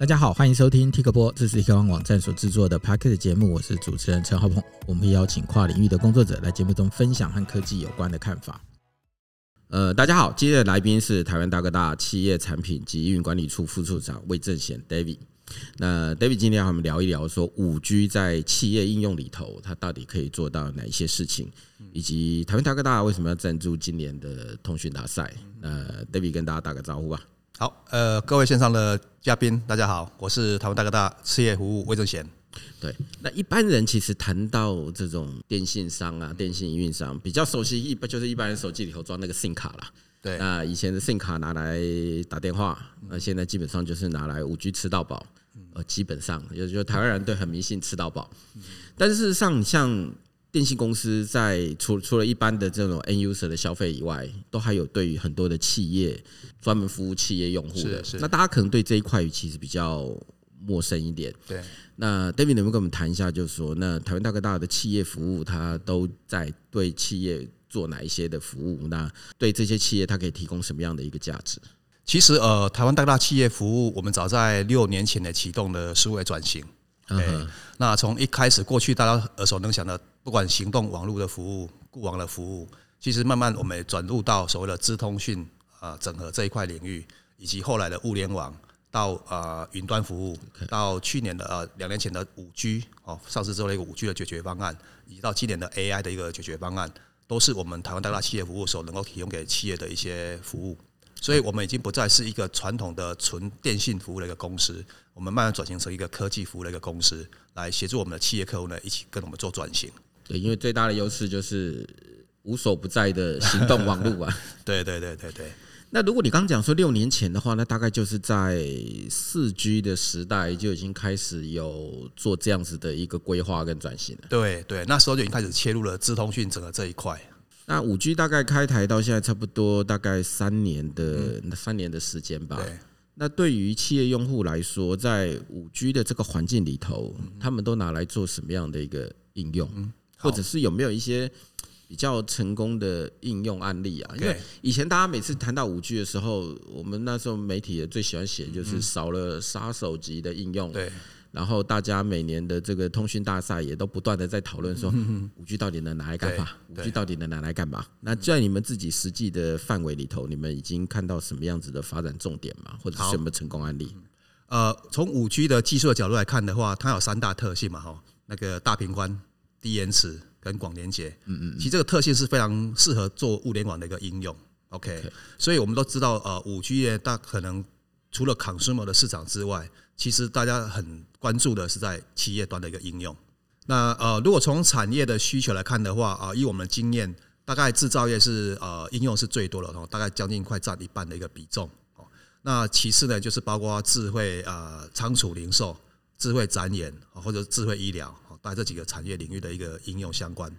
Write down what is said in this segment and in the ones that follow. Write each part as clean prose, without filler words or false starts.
大家好，欢迎收听 TikTok， 这是 TikTok 网站所制作的 Podcast 节目，我是主持人陈浩鹏。我们会邀请跨领域的工作者来节目中分享和科技有关的看法。大家好，今天的来宾是台湾大哥大企业产品及营运管理处副处长魏正贤 David。那 David 今天要我们聊一聊说 5G 在企业应用里头，它到底可以做到哪一些事情，以及台湾大哥大为什么要赞助今年的通讯大赛。David 跟大家打个招呼吧。好，各位线上的嘉宾，大家好，我是台湾大哥大企业服务魏正贤。对，那一般人其实谈到这种电信商啊、电信营运商，比较熟悉就是一般人手机里头装那个 SIM 卡啦。对，那以前的 SIM 卡拿来打电话，那现在基本上就是拿来 5G 吃到饱，基本上就是台湾人对很迷信吃到饱。但是事实上，像电信公司在除了一般的这种 end user 的消费以外，都还有对于很多的企业专门服务企业用户的。那大家可能对这一块其实比较陌生一点。对。那 David 能不能跟我们谈一下，就是说，那台湾大哥大的企业服务，它都在对企业做哪一些的服务？那对这些企业，它可以提供什么样的一个价值？其实，台湾大哥大企业服务，我们早在6年前的启动了数位转型。那从一开始，过去大家耳熟能详的，不管行动网络的服务、固网的服务，其实慢慢我们转入到所谓的资通讯整合这一块领域，以及后来的物联网到云端服务，到去年的2年前的 5G 上市之后的一个 5G 的解决方案，以及到今年的 AI 的一个解决方案，都是我们台湾大哥大企业服务所能够提供给企业的一些服务。所以我们已经不再是一个传统的纯电信服务的一个公司，我们慢慢转型成一个科技服务的一个公司，来协助我们的企业客户呢一起跟我们做转型。对，因为最大的优势就是无所不在的行动网络啊。对对对对对。那如果你刚讲说6年前的话，那大概就是在 4G 的时代就已经开始有做这样子的一个规划跟转型了。对对，那时候就已经开始切入了资通讯整个这一块。那 5G 大概开台到现在差不多大概三年的时间吧。对。那对于企业用户来说，在 5G 的这个环境里头，他们都拿来做什么样的一个应用，或者是有没有一些比较成功的应用案例啊？因为以前大家每次谈到 5G 的时候，我们那时候媒体也最喜欢写就是少了杀手级的应用。对。然后大家每年的这个通讯大赛也都不断的在讨论说 5G 到底能拿来干嘛 5G 到底能拿来干嘛。那在你们自己实际的范围里头，你们已经看到什么样子的发展重点吗？或者是什么成功案例？从 5G 的技术的角度来看的话，它有3大特性嘛，那个大频宽、低延迟跟广连接。其实这个特性是非常适合做物联网的一个应用。OK， 所以我们都知道，5G 它可能除了 consumer 的市场之外，其实大家很关注的是在企业端的一个应用。那如果从产业的需求来看的话，以我们的经验，大概制造业是应用是最多的，大概将近快占1半的一个比重。那其次呢，就是包括智慧仓储零售、智慧展演或者智慧医疗，大概这几个产业领域的一个应用相关。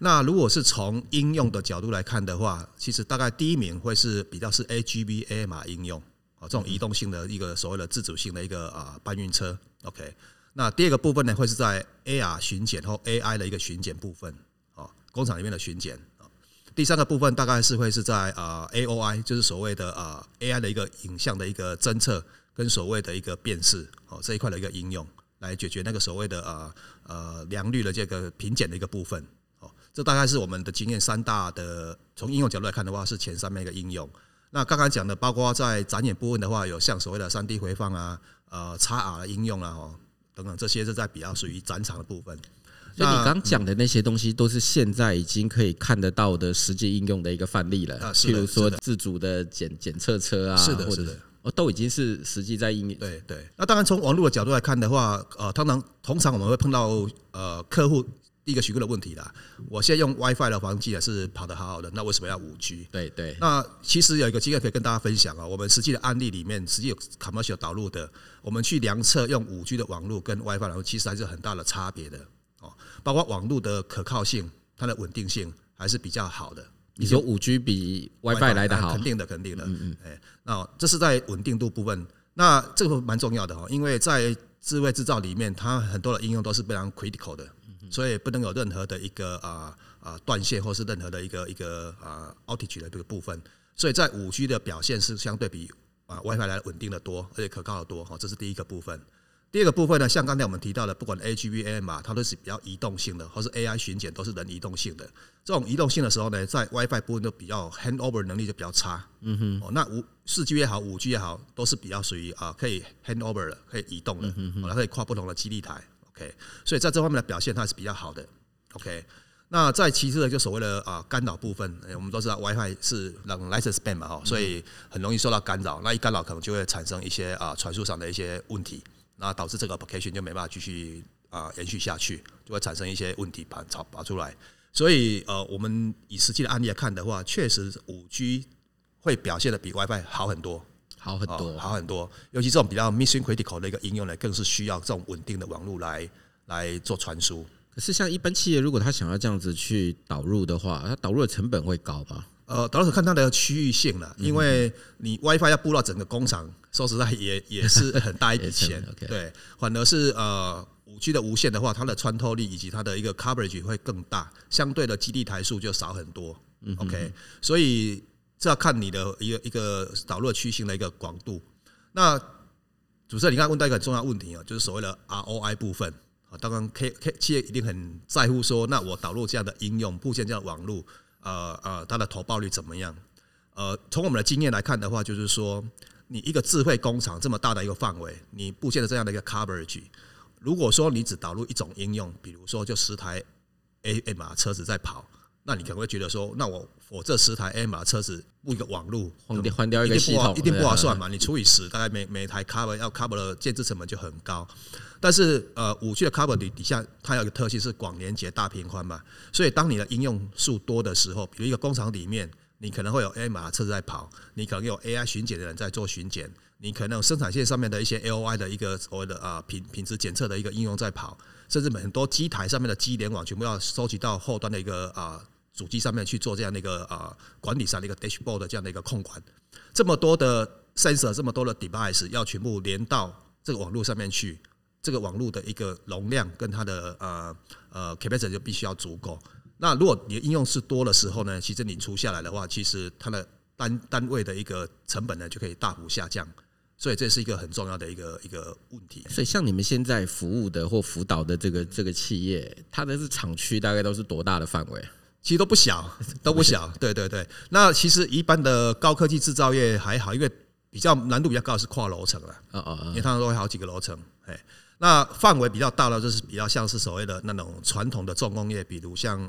那如果是从应用的角度来看的话，其实大概第一名会是比较是 AGV AMR 应用。这种移动性的一个所谓的自主性的一个搬运车 ，OK。那第二个部分呢，会是在 AR 巡检或 AI 的一个巡检部分，工厂里面的巡检。第3个部分大概是会是在AOI， 就是所谓的AI 的一个影像的一个侦测跟所谓的一个辨识，这一块的一个应用，来解决那个所谓的良率的这个评检的一个部分。这大概是我们的经验3大的，从应用角度来看的话，是前3名的应用。那刚刚讲的，包括在展演部分的话，有像所谓的 3D 回放啊、XR 的应用啊、等等，这些是在比较属于展场的部分。所以你刚讲的那些东西，都是现在已经可以看得到的实际应用的一个范例了。譬如说自主的检测车啊，是的，是的，都已经是实际在应用。对对。那当然，从网络的角度来看的话，通常我们会碰到客户第一个询问的问题啦，我现在用 WiFi 的环境也是跑得好好的，那为什么要 5G？ 对对。那其实有一个经验可以跟大家分享啊，我们实际的案例里面，实际有 commercial 导入的，我们去量测用 5G 的网络跟 WiFi 网络，其实还是很大的差别的，包括网络的可靠性，它的稳定性还是比较好的。你说 5G 比 WiFi 来得好？肯定的，肯定的。那这是在稳定度部分，那这个蛮重要的，因为在智慧制造里面，它很多的应用都是非常 critical 的。所以不能有任何的一个断线，或是任何的一个outage 的这个部分。所以在 5G 的表现是相对比 WiFi 来稳定的多，而且可靠的多，这是第一个部分。第二个部分呢，像刚才我们提到的，不管 AGV、AMR 它都是比较移动性的，或是 AI 巡检都是人移动性的。这种移动性的时候呢，在 WiFi 部分都比较 handover 能力就比较差。那 4G 也好 5G 也好都是比较属于可以 handover 的，可以移动的，它可以跨不同的基地台。Okay， 所以在这方面的表现它是比较好的。Okay， 那在其次的就所谓的干扰部分，我们都知道 WiFi 是 license ban 嘛，所以很容易受到干扰，那一干扰可能就会产生一些传输上的一些问题，那导致这个 application 就没办法继续延续下去，就会产生一些问题跑出来。所以我们以实际的案例来看的话，确实 5G 会表现的比 WiFi 好很多。好很多，尤其这种比较 mission critical 的一个应用呢，更是需要这种稳定的网络来做传输。可是像一般企业，如果他想要这样子去导入的话，他导入的成本会高吗？导入看它的区域性了，因为你 WiFi 要布到整个工厂，说实在 也是很大一笔钱。okay， 对，反而是5G 的无线的话，它的穿透力以及它的一个 coverage 会更大，相对的基地台数就少很多。OK， 所以这要看你的一个导入区型的一个广度。那主持人，你刚才问到一个很重要的问题，就是所谓的 ROI 部分。当然企业一定很在乎说，那我导入这样的应用，布建这样的网络，它的投报率怎么样？从我们的经验来看的话，就是说，你一个智慧工厂这么大的一个范围，你布建的这样的一个 coverage， 如果说你只导入一种应用，比如说就10台 AMR 车子在跑。那你可能会觉得说，那我这10台 AMR 车子布一个网路，换掉一个系统，一定不划算嘛？你除以10，大概每台 cover 要 cover 的建置成本就很高。但是5G 的 cover 底下，它有一个特性是广连接大频宽嘛，所以当你的应用数多的时候，比如一个工厂里面，你可能会有 AMR 车子在跑，你可能有 AI 巡检的人在做巡检，你可能有生产线上面的一些 AOI 的一个所谓的品质检测的一个应用在跑，甚至很多机台上面的机联网全部要收集到后端的一个主机上面去做这样的一个管理上的一个 dashboard 的这样的一个控管，这么多的 sensor， 这么多的 device 要全部连到这个网络上面去，这个网络的一个容量跟它的capacity 就必须要足够。那如果你的应用是多的时候呢，其实你除下来的话，其实它的单位的一个成本呢就可以大幅下降。所以这是一个很重要的一个问题。所以像你们现在服务的或辅导的这个企业，它的厂区大概都是多大的范围？其实都不小，对对对。那其实一般的高科技制造业还好，因为比较难度比较高的是跨楼层了，因为它都会好几个楼层。那范围比较大的就是比较像是所谓的那种传统的重工业，比如像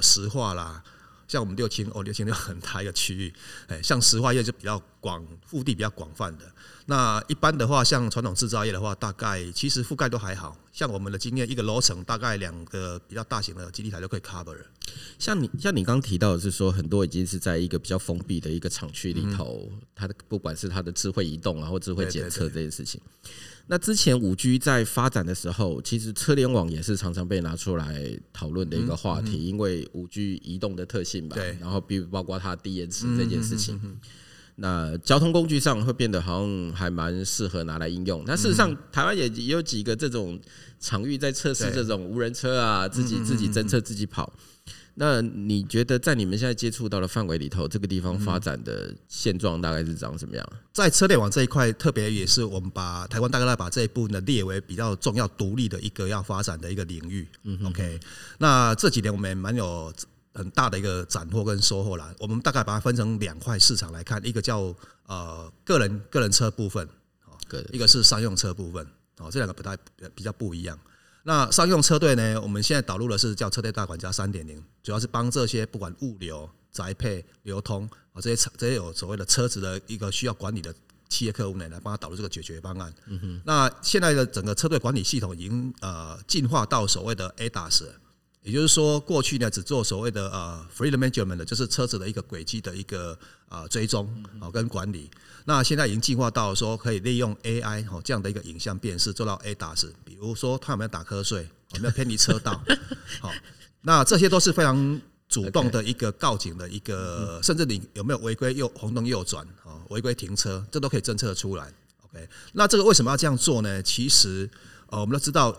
石化啦，像我们六轻很大一个区域，像石化业就比较广，腹地比较广泛的。那一般的话，像传统制造业的话，大概其实覆盖都还好，像我们的经验，一个楼层大概2个比较大型的基地台就可以 cover 了。像你刚提到的是说，很多已经是在一个比较封闭的一个厂区里头，它的不管是它的智慧移动啊，或智慧检测这件事情。那之前 5G 在发展的时候，其实车联网也是常常被拿出来讨论的一个话题，因为 5G 移动的特性吧，然后包括它低延迟这件事情。那交通工具上会变得好像还蛮适合拿来应用。那事实上，台湾也有几个这种场域在测试这种无人车啊，自己侦测自己跑。那你觉得在你们现在接触到的范围里头，这个地方发展的现状大概是长什么样？在车联网这一块，特别也是我们把台湾大概把这一部分列为比较重要独立的一个要发展的一个领域。OK， 那这几年我们也蛮有很大的一个斩获跟收获啦。我们大概把它分成2块市场来看，一个叫个人车部分，一个是商用车部分，这2个比较不一样。那商用车队呢？我们现在导入的是叫车队大管家 3.0， 主要是帮这些不管物流、宅配、流通这些有所谓的车子的一个需要管理的企业客户呢，来帮他导入这个解决方案。那现在的整个车队管理系统已经进化到所谓的 ADAS， 也就是说过去呢只做所谓的fleet management， 就是车子的一个轨迹的一个追踪跟管理。那现在已经进化到说可以利用 AI 这样的一个影像辨识做到 ADAS， 比如说他有没有打瞌睡，有没有偏离车道，那这些都是非常主动的一个告警的一个，甚至你有没有违规红灯右转、违规停车，这都可以侦测出来。OK， 那这个为什么要这样做呢？其实我们都知道，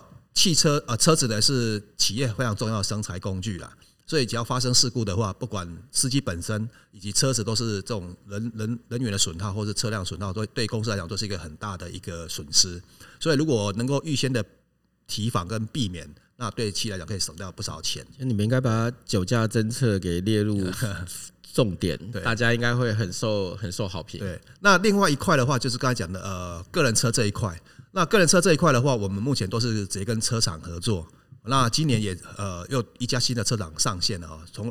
车子呢是企业非常重要的生财工具啦。所以只要发生事故的话，不管司机本身以及车子都是这种 人员的损耗或是车辆损耗，对公司来讲都是一个很大的一个损失。所以如果能够预先的提防跟避免，那对企业来讲可以省掉不少钱。你们应该把酒驾侦测给列入重点，大家应该会很受好评。对，那另外一块的话就是刚才讲的个人车这一块。那个人车这一块的话，我们目前都是直接跟车厂合作。那今年也又一家新的车厂上线了，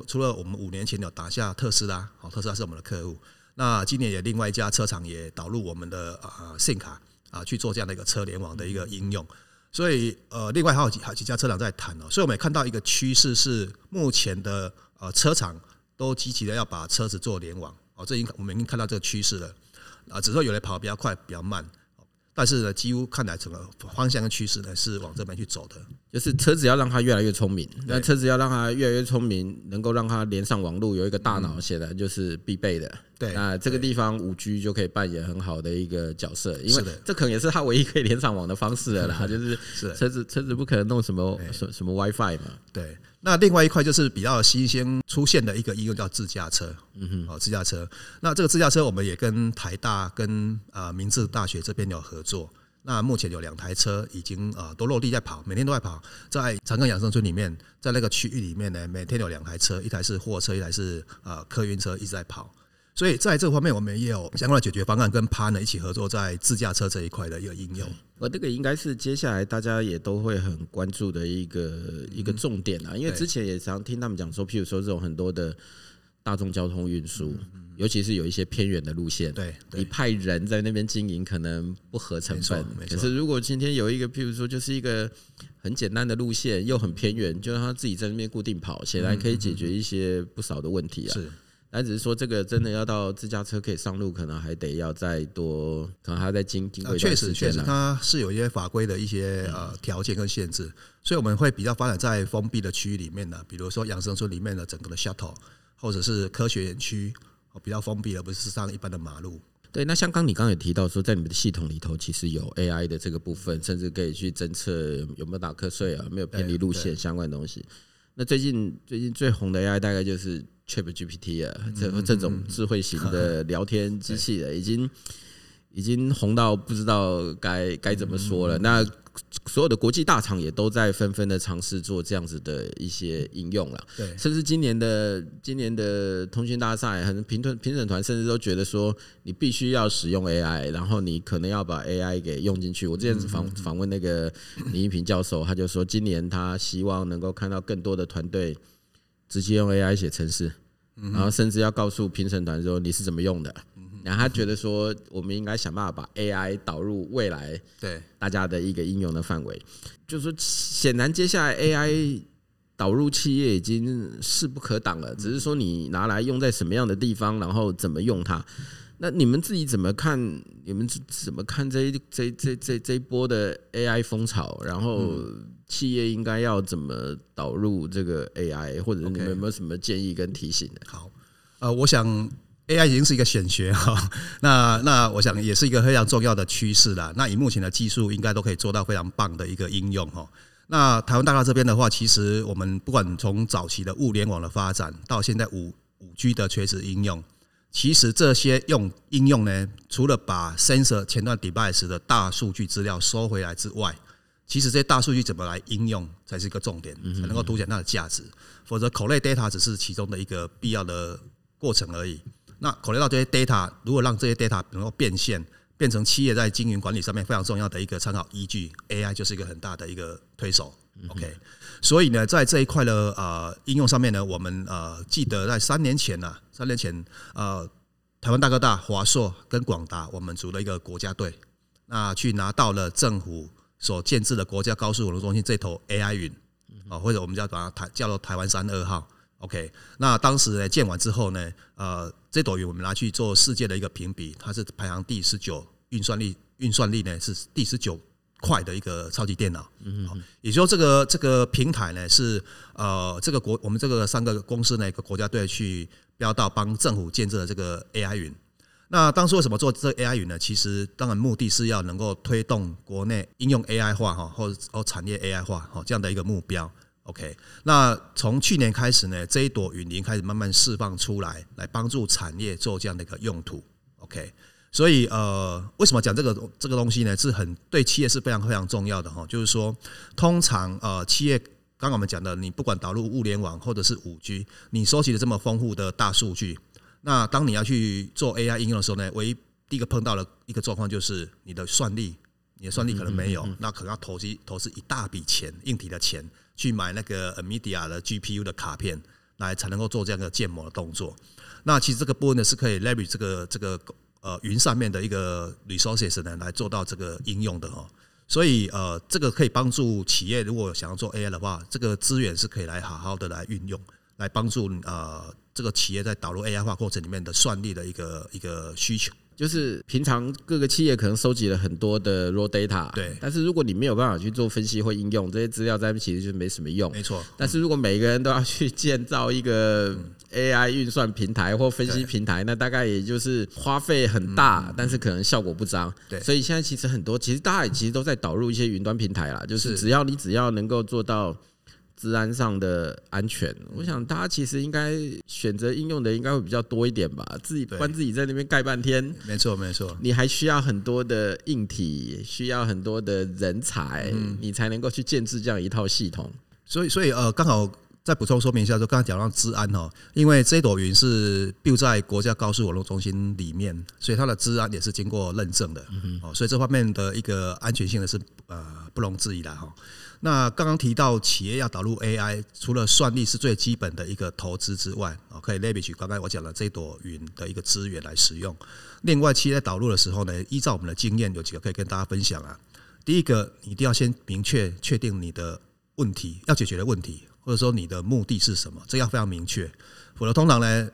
除了我们5年前有打下特斯拉，特斯拉是我们的客户。那今年也另外一家车厂也导入我们的SIM卡去做这样的一个车联网的一个应用。所以另外还有几家车厂在谈哦，所以我们也看到一个趋势是，目前的车厂都积极的要把车子做联网哦，这我们已经看到这个趋势了啊，只是说有人跑比较快比较慢，但是呢，几乎看来整个方向跟趋势呢是往这边去走的，就是车子要让它越来越聪明，那车子要让它越来越聪明，能够让它连上网络，有一个大脑显然就是必备的。对，那这个地方 5G 就可以扮演很好的一个角色，因为这可能也是它唯一可以连上网的方式了啦，就是车子不可能弄什么 WiFi 嘛。对，那另外一块就是比较新鲜出现的一个应用叫自驾车，自驾车。那这个自驾车我们也跟台大跟明治大学这边有合作。那目前有2台车已经都落地在跑，每天都在跑，在长庚养生村里面，在那个区域里面呢，每天有2台车，一台是货车，一台是客运车，一直在跑。所以在这方面，我们也有相关的解决方案，跟 partner 一起合作，在自驾车这一块的一个应用。这个应该是接下来大家也都会很关注的一个重点啦，因为之前也常听他们讲说，譬如说这种很多的大众交通运输，尤其是有一些偏远的路线，你派人在那边经营可能不合成本。可是如果今天有一个，譬如说就是一个很简单的路线，又很偏远，就让他自己在那边固定跑，显然可以解决一些不少的问题啊。是。但只是说这个真的要到自驾车可以上路，可能还得要再多，可能还在经过一段时间。确实它是有一些法规的一些条件跟限制，所以我们会比较发展在封闭的区域里面的，比如说养生村里面的整个的 shuttle， 或者是科学园区比较封闭的，不是上一般的马路。对，那像你刚也提到说，在你们的系统里头，其实有 AI 的这个部分，甚至可以去侦测有没有打瞌睡啊，有没有偏离路线相关的东西。那最近最红的 AI 大概就是。ChatGPT 啊，这种智慧型的聊天机器人已经红到不知道该怎么说了。那所有的国际大厂也都在纷纷的尝试做这样子的一些应用了。甚至今年的通讯大赛，很评审团甚至都觉得说，你必须要使用 AI， 然后你可能要把 AI 给用进去。我之前访问那个林一平教授，他就说，今年他希望能够看到更多的团队。直接用 AI 写程式，然后甚至要告诉评审团说你是怎么用的。然后他觉得说，我们应该想办法把 AI 导入未来大家的一个应用的范围。就是说，显然接下来 AI 导入企业已经势不可挡了，只是说你拿来用在什么样的地方，然后怎么用它。那你们自己怎么看？你们怎么看这一波的 AI 风潮？然后企业应该要怎么导入这个 AI， 或者你们有没有什么建议跟提醒呢？好，我想 AI 已经是一个显学哈，那我想也是一个非常重要的趋势啦。那以目前的技术，应该都可以做到非常棒的一个应用哈。那台湾大大这边的话，其实我们不管从早期的物联网的发展，到现在 5G 的垂直应用。其实这些应用呢，除了把 sensor 前端 device 的大数据资料收回来之外，其实这些大数据怎么来应用才是一个重点，才能够凸显它的价值。否则 collect data 只是其中的一个必要的过程而已。那 collect 到这些 data， 如果让这些 data 能够变现，变成企业在经营管理上面非常重要的一个参考依据 ，AI 就是一个很大的一个推手。OK， 所以呢，在这一块的应用上面呢，我们记得在三年前台湾大哥大、华硕跟广达，我们组了一个国家队，那去拿到了政府所建制的国家高速网络中心这头 AI 云，或者我们把它叫做台湾322号。OK， 那当时呢建完之后呢，这朵云我们拿去做世界的一个评比，它是排行第19，运算力呢是第19。快的一个超级电脑，也就是这个平台呢是我们这个3个公司呢一个国家队去标到帮政府建制的这个 AI 云。那当初为什么做这个 AI 云呢？其实当然目的是要能够推动国内应用 AI 化或者产业 AI 化这样的一个目标。OK， 那从去年开始呢，这一朵云林开始慢慢释放出来，来帮助产业做这样的一个用途。OK， 所以为什么讲这个东西呢？是很对企业是非常非常重要的哈。就是说，通常企业刚刚我们讲的，你不管导入物联网或者是 5G， 你收集了这么丰富的大数据，那当你要去做 AI 应用的时候呢，唯一第一个碰到的一个状况就是你的算力可能没有，那可能要投资一大笔钱，硬体的钱。去买那个 NVIDIA 的 GPU 的卡片，来才能够做这样的建模的动作。那其实这个部分呢，是可以 leverage 这个云上面的一个 resources 呢，来做到这个应用的哦。所以这个可以帮助企业，如果想要做 AI 的话，这个资源是可以来好好的来运用，来帮助这个企业在导入 AI 化过程里面的算力的一个需求。就是平常各个企业可能收集了很多的 raw data， 对，但是如果你没有办法去做分析或应用，这些资料在那边其实就没什么用，没错。但是如果每个人都要去建造一个 AI 运算平台或分析平台，那大概也就是花费很大，但是可能效果不彰。对，所以现在其实很多，其实大家也其实都在导入一些云端平台啦，就是只要能够做到。治安上的安全，我想大家其实应该选择应用的应该会比较多一点吧。自己关自己在那边盖半天，没错没错。你还需要很多的硬体，需要很多的人才，你才能够去建制这样一套系统。所以刚好再补充说明一下，就刚才讲到治安哦，因为这朵云是 build 在国家高速网络中心里面，所以它的治安也是经过认证的，所以这方面的一个安全性是不容置疑的哈。那刚刚提到企业要导入 AI， 除了算力是最基本的一个投资之外，可以 leverage 刚才我讲的这朵云的一个资源来使用。另外，企业在导入的时候呢，依照我们的经验，有几个可以跟大家分享啊。第一个，你一定要先明确确定你的问题要解决的问题，或者说你的目的是什么，这要非常明确。否则通常呢，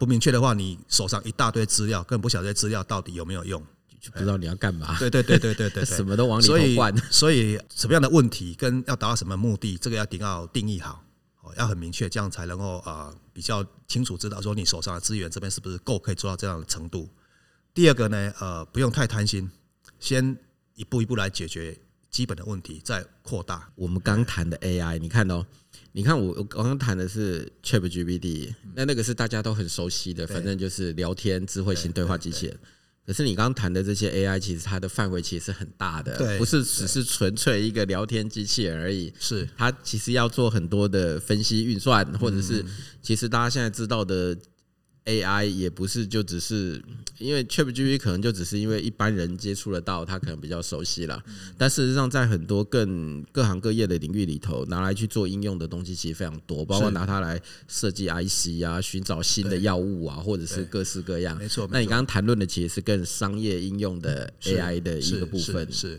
不明确的话，你手上一大堆资料，根本不晓得资料到底有没有用。就不知道你要干嘛，对，什么都往里头灌。所以什么样的问题跟要达到什么目的，这个要定义好，要很明确，这样才能够比较清楚知道说你手上的资源这边是不是够可以做到这样的程度。第二个呢，不用太贪心，先一步一步来解决基本的问题，再扩大。我们刚谈的 AI， 你看哦。你看我刚刚谈的是 ChatGPT， 那个是大家都很熟悉的，反正就是聊天智慧型对话机器人。可是你刚刚谈的这些 AI， 其实它的范围其实是很大的，不是只是纯粹一个聊天机器人而已。是，它其实要做很多的分析运算，或者是其实大家现在知道的 AI 也不是就只是因为 ChatGPT 可能就只是因为一般人接触得到，它可能比较熟悉了。但事实上，在很多各行各业的领域里头，拿来去做应用的东西其实非常多，包括拿它来设计 IC 啊，寻找新的药物啊，或者是各式各样。没错。那你刚刚谈论的其实是更商业应用的 AI 的一个部分。是。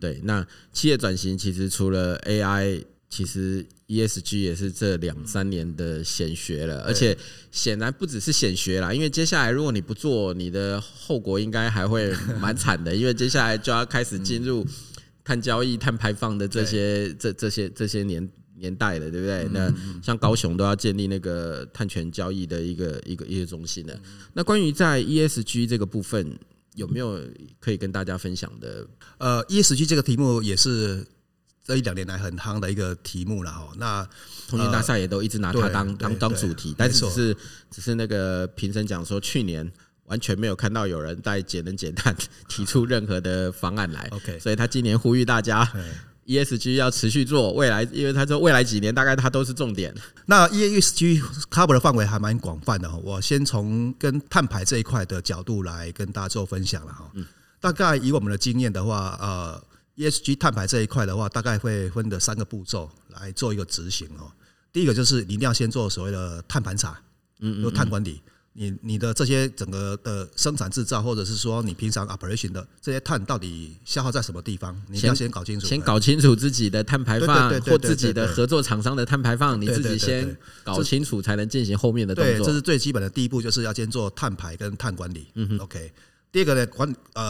对，那企业转型其实除了 AI， 其实 ESG 也是这2-3年的显学了，而且显然不只是显学啦，因为接下来如果你不做，你的后果应该还会蛮惨的，因为接下来就要开始进入碳交易、碳排放的这些年代了，对不对？那像高雄都要建立那个碳权交易的一个中心了。那关于在 ESG 这个部分，有没有可以跟大家分享的？ESG 这个题目也是。这1-2年来很夯的一个题目了哈，那通讯大赛也都一直拿它当主题，但是只是那个评审讲说，去年完全没有看到有人在节能减碳提出任何的方案来，所以他今年呼吁大家 ESG 要持续做，未来因为他说未来几年大概它都是重点。那 ESG cover 的范围还蛮广泛的，我先从跟碳排这一块的角度来跟大家做分享了哈。大概以我们的经验的话，ESG 碳排这一块的话，大概会分的3个步骤来做一个执行哦。第一个就是你一定要先做所谓的碳盘查，就碳管理。你的这些整个的生产制造，或者是说你平常 operation 的这些碳到底消耗在什么地方，你一定要先搞清楚。先搞清楚自己的碳排放，或自己的合作厂商的碳排放，你自己先搞清楚，才能进行后面的动作。对，这是最基本的第一步，就是要先做碳排跟碳管理。OK。第二个呢，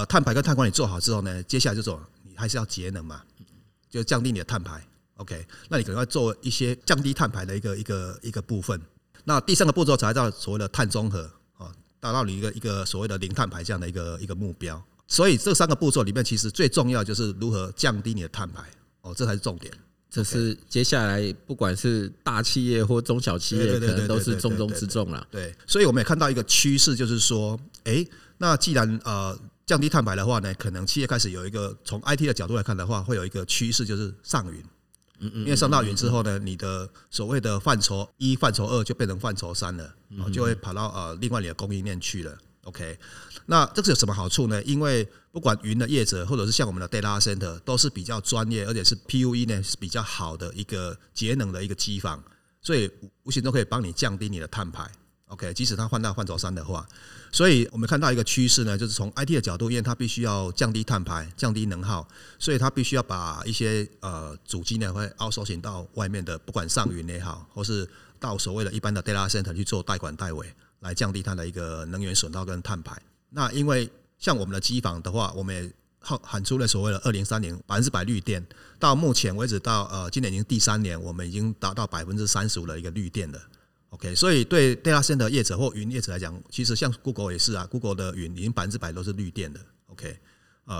碳排跟碳管理做好之后呢，接下来就做。还是要节能嘛，就降低你的碳排。OK， 那你可能要做一些降低碳排的一个部分。那第3个步骤才到所谓的碳中和，达到你一个所谓的零碳排这样的一个目标。所以这3个步骤里面，其实最重要就是如何降低你的碳排，这才是重点。这是接下来不管是大企业或中小企业可能都是重中之重了。对，所以我们也看到一个趋势，就是说那既然降低碳排的话呢，可能企业开始有一个从 IT 的角度来看的话，会有一个趋势就是上云。因为上到云之后呢，你的所谓的范畴一、范畴二就变成范畴三了，就会跑到另外你的供应链去了。OK， 那这个有什么好处呢？因为不管云的业者或者是像我们的 data center 都是比较专业，而且是 PUE 呢是比较好的一个节能的一个机房，所以无形中可以帮你降低你的碳排。OK， 即使它换到范畴三的话，所以我们看到一个趋势呢，就是从 IT 的角度，因为它必须要降低碳排、降低能耗，所以它必须要把一些主机呢会 outsourcing 到外面的，不管上云也好，或是到所谓的一般的 data center 去做代管代为，来降低它的一个能源损耗跟碳排。那因为像我们的机房的话，我们也喊出了所谓的2030 100% 绿电，到目前为止到今年已经第三年，我们已经达到 35% 的一个绿电了。OK， 所以对 data center 业者或云业者来讲，其实像 Google 也是啊 ，Google 的云已经 100% 都是绿电的。OK，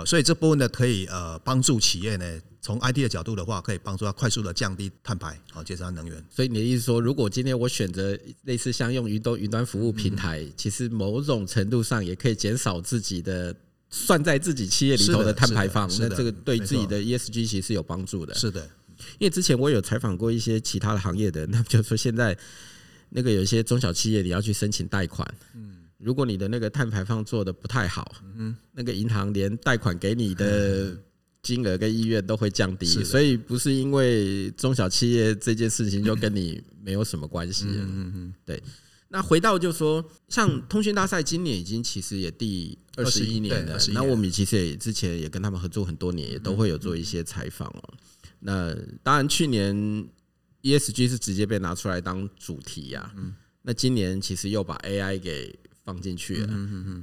所以这部分呢可以帮助企业呢，从 IT 的角度的话，可以帮助它快速的降低碳排，节省能源。所以你的意思说，如果今天我选择类似像用云端服务平台，其实某种程度上也可以减少自己的。算在自己企业里头的碳排放，那这个对自己的 ESG 其实是有帮助的。是的，因为之前我有采访过一些其他的行业的，那就是说现在那个有些中小企业你要去申请贷款，如果你的那个碳排放做的不太好，那个银行连贷款给你的金额跟意愿都会降低，所以不是因为中小企业这件事情就跟你没有什么关系。对。那回到就说，像通讯大赛今年已经其实也第21年了，那我们其实也之前也跟他们合作很多年，也都会有做一些采访。那当然去年 ESG 是直接被拿出来当主题啊，那今年其实又把 AI 给放进去了。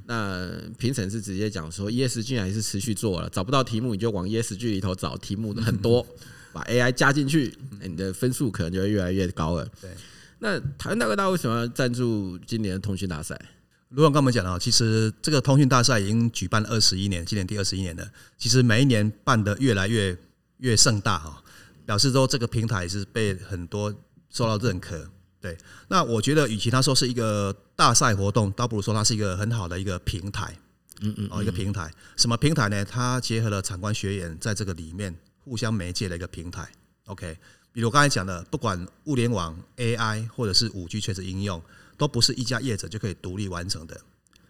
那评审是直接讲说 ESG 还是持续做了，找不到题目你就往 ESG 里头找，题目很多，把 AI 加进去，你的分数可能就会越来越高了。对。那台湾大哥大为什么要赞助今年的通讯大赛？如同刚我们讲的，其实这个通讯大赛已经举办21年，今年第21年了。其实每一年办得越来越盛大，表示说这个平台是被很多受到认可。对，那我觉得与其他说是一个大赛活动，倒不如说它是一个很好的一个平台。一个平台，什么平台呢？它结合了产官学研在这个里面互相媒介的一个平台。OK。比如我刚才讲的，不管物联网、AI 或者是 5G 垂直应用，都不是一家业者就可以独立完成的。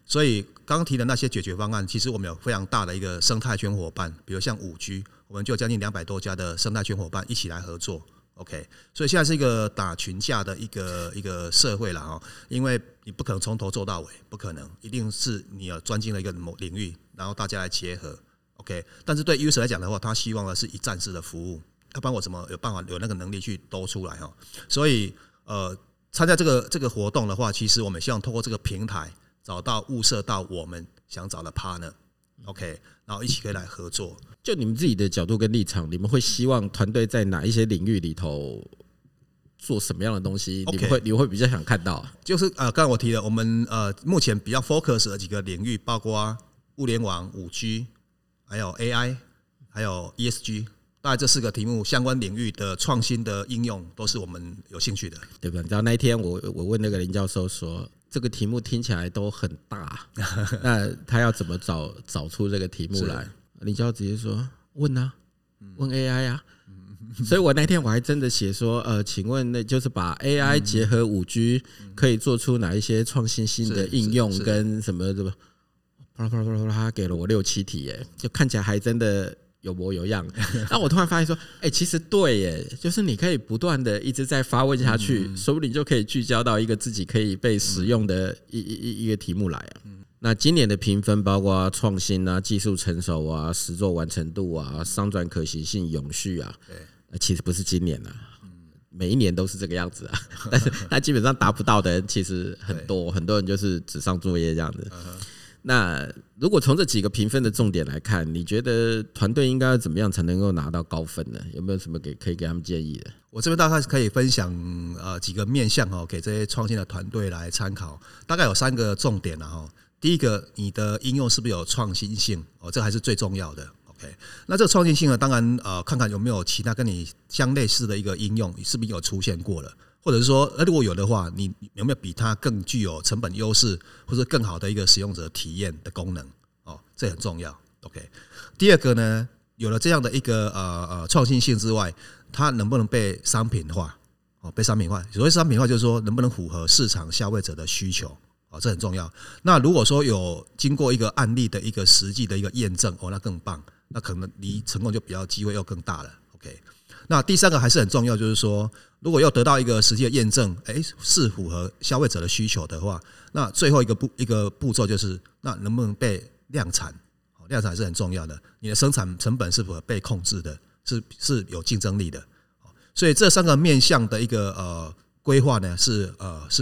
所以刚提的那些解决方案，其实我们有非常大的一个生态圈伙伴，比如像 5G， 我们就有将近200多家的生态圈伙伴一起来合作。OK， 所以现在是一个打群架的一个社会了，因为你不可能从头做到尾，不可能，一定是你有专精了一个某领域，然后大家来结合。OK， 但是对 user 来讲的话，他希望的是一站式的服务。要不然我怎么有办法有那个能力去兜出来，所以参加这个活动的话，其实我们希望透过这个平台找到物色到我们想找的 partner。OK， 然后一起可以来合作。就你们自己的角度跟立场，你们会希望团队在哪一些领域里头做什么样的东西？Okay， 你会比较想看到？就是刚才我提的，我们目前比较 focus 的几个领域，包括物联网、5G， 还有 AI， 还有 ESG。大概这4个题目相关领域的创新的应用都是我们有兴趣的，对不对？你知道那一天我问那个林教授说，这个题目听起来都很大，那他要怎么找出这个题目来？林教授直接说问啊，问 AI 啊。所以我那天我还真的写说请问那就是把 AI 结合 5G 可以做出哪一些创新性的应用跟什么，对吧？他给了我6-7题耶，就看起来还真的有模有样。那我突然发现说其实对耶，就是你可以不断的一直在发问下去，说不定就可以聚焦到一个自己可以被使用的一个题目来。那今年的评分包括创新啊、技术成熟啊、实作完成度啊、商转可行性、永续啊。其实不是今年啊，每一年都是这个样子啊，但是那基本上达不到的人其实很多，很多人就是纸上作业这样子。那如果从这几个评分的重点来看，你觉得团队应该怎么样才能够拿到高分呢？有没有什么可以给他们建议的？我这边大概可以分享几个面向，给这些创新的团队来参考。大概有3个重点。第一个，你的应用是不是有创新性？这还是最重要的。OK， 那这个创新性呢，当然看看有没有其他跟你相类似的一个应用，是不是有出现过了？或者是说，如果有的话，你有没有比它更具有成本优势，或者更好的一个使用者体验的功能？哦，这很重要。OK， 第二个呢，有了这样的一个创新性之外，它能不能被商品化？哦，被商品化，所谓商品化就是说，能不能符合市场消费者的需求？哦，这很重要。那如果说有经过一个案例的一个实际的一个验证，哦，那更棒，那可能离成功就比较机会又更大了。OK， 那第三个还是很重要，就是说，如果要得到一个实际的验证，是符合消费者的需求的话，那最后一个步骤就是，那能不能被量产？哦，量产是很重要的。你的生产成本是否被控制的？是有竞争力的。所以这三个面向的一个规划呢，是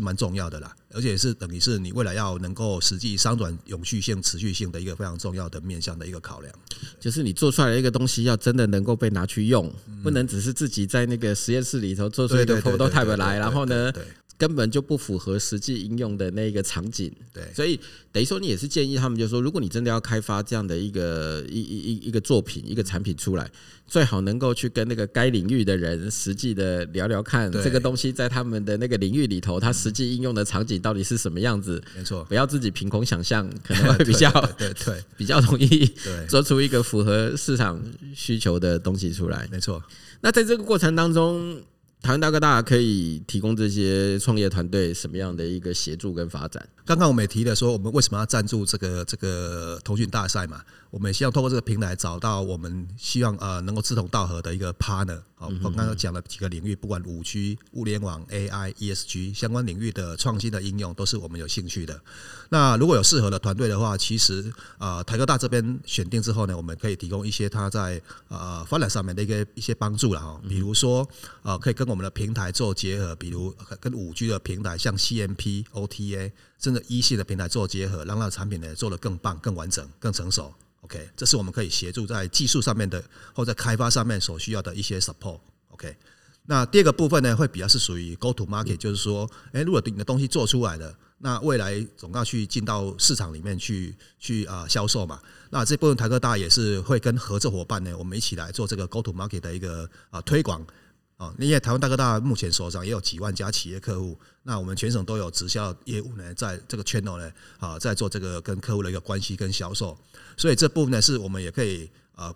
蛮重要的啦，而且是等于是你未来要能够实际商转永续性、持续性的一个非常重要的面向的一个考量。就是你做出来的一个东西，要真的能够被拿去用，不能只是自己在那个实验室里头做出一个 prototype 来，然后呢，根本就不符合实际应用的那个场景。对，所以等于说你也是建议他们，就是说，如果你真的要开发这样的一个作品、一个产品出来，最好能够去跟那个该领域的人实际的聊聊看，这个东西在他们的那个领域里头，它实际应用的场景到底是什么样子？没错，不要自己凭空想象，可能会比较容易做出一个符合市场需求的东西出来。没错。那在这个过程当中，台湾大哥大可以提供这些创业团队什么样的一个协助跟发展？刚刚我们也提了说，我们为什么要赞助这个通讯大赛嘛？我们希望透过这个平台找到我们希望能够志同道合的一个 partner。好，我刚刚讲了几个领域，不管5G、物联网、AI、ESG 相关领域的创新的应用，都是我们有兴趣的。那如果有适合的团队的话，其实台哥大这边选定之后呢，我们可以提供一些他在发展上面的一些帮助啦，哦，比如说可以跟我们的平台做结合，比如跟 5G 的平台，像 CMP、OTA， 甚至一线的平台做结合，让它的产品呢做得更棒、更完整、更成熟。OK， 这是我们可以协助在技术上面的，或者在开发上面所需要的一些 support。OK， 那第二个部分呢，会比较是属于 go to market， 就是说，如果你的东西做出来了，那未来总要去进到市场里面去销售嘛。那这部分台哥大也是会跟合作伙伴呢，我们一起来做这个 go to market 的一个推广。哦，因为台湾大哥大目前手上也有几万家企业客户，那我们全省都有直销业务呢，在这个 channel 呢，在做这个跟客户的一个关系跟销售，所以这部分呢，是我们也可以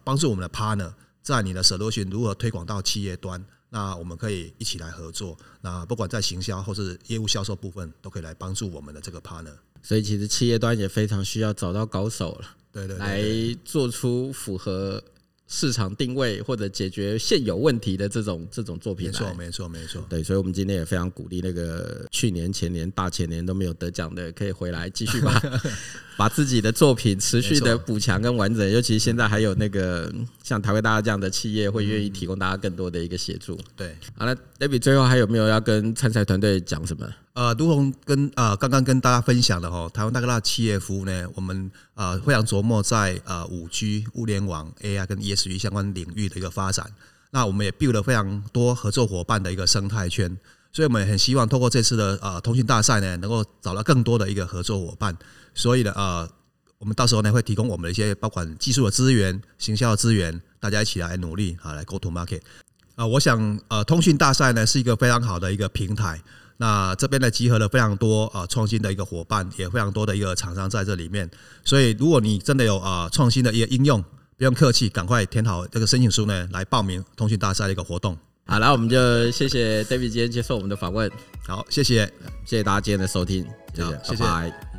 帮助我们的 partner 在你的 solution 如何推广到企业端，那我们可以一起来合作，那不管在行销或是业务销售部分，都可以来帮助我们的这个 partner。所以其实企业端也非常需要找到高手了，对，来做出符合市场定位或者解决现有问题的这种作品来，没错，对，所以我们今天也非常鼓励那个去年、前年、大前年都没有得奖的，可以回来继续把自己的作品持续的补强跟完整，尤其现在还有那个像台湾大家这样的企业会愿意提供大家更多的一个协助。对，好，那 David 最后还有没有要跟参赛团队讲什么？如同刚刚跟大家分享的台湾大哥大企业服务呢，我们非常琢磨在5G、物联网、AI 跟 ESG 相关领域的一个发展。那我们也 build 了非常多合作伙伴的一个生态圈，所以我们很希望透过这次的通讯大赛呢，能够找到更多的一个合作伙伴。所以呢，我们到时候呢会提供我们的一些包括技术的资源、行销的资源，大家一起来努力来 go to market。我想通讯大赛呢是一个非常好的一个平台。那这边呢集合了非常多创新的一个伙伴，也非常多的一个厂商在这里面，所以如果你真的有创新的一个应用，不用客气，赶快填好这个申请书呢，来报名通讯大赛的一个活动。好了，我们就谢谢 David 今天接受我们的访问。好，谢谢大家今天的收听，谢谢，拜拜。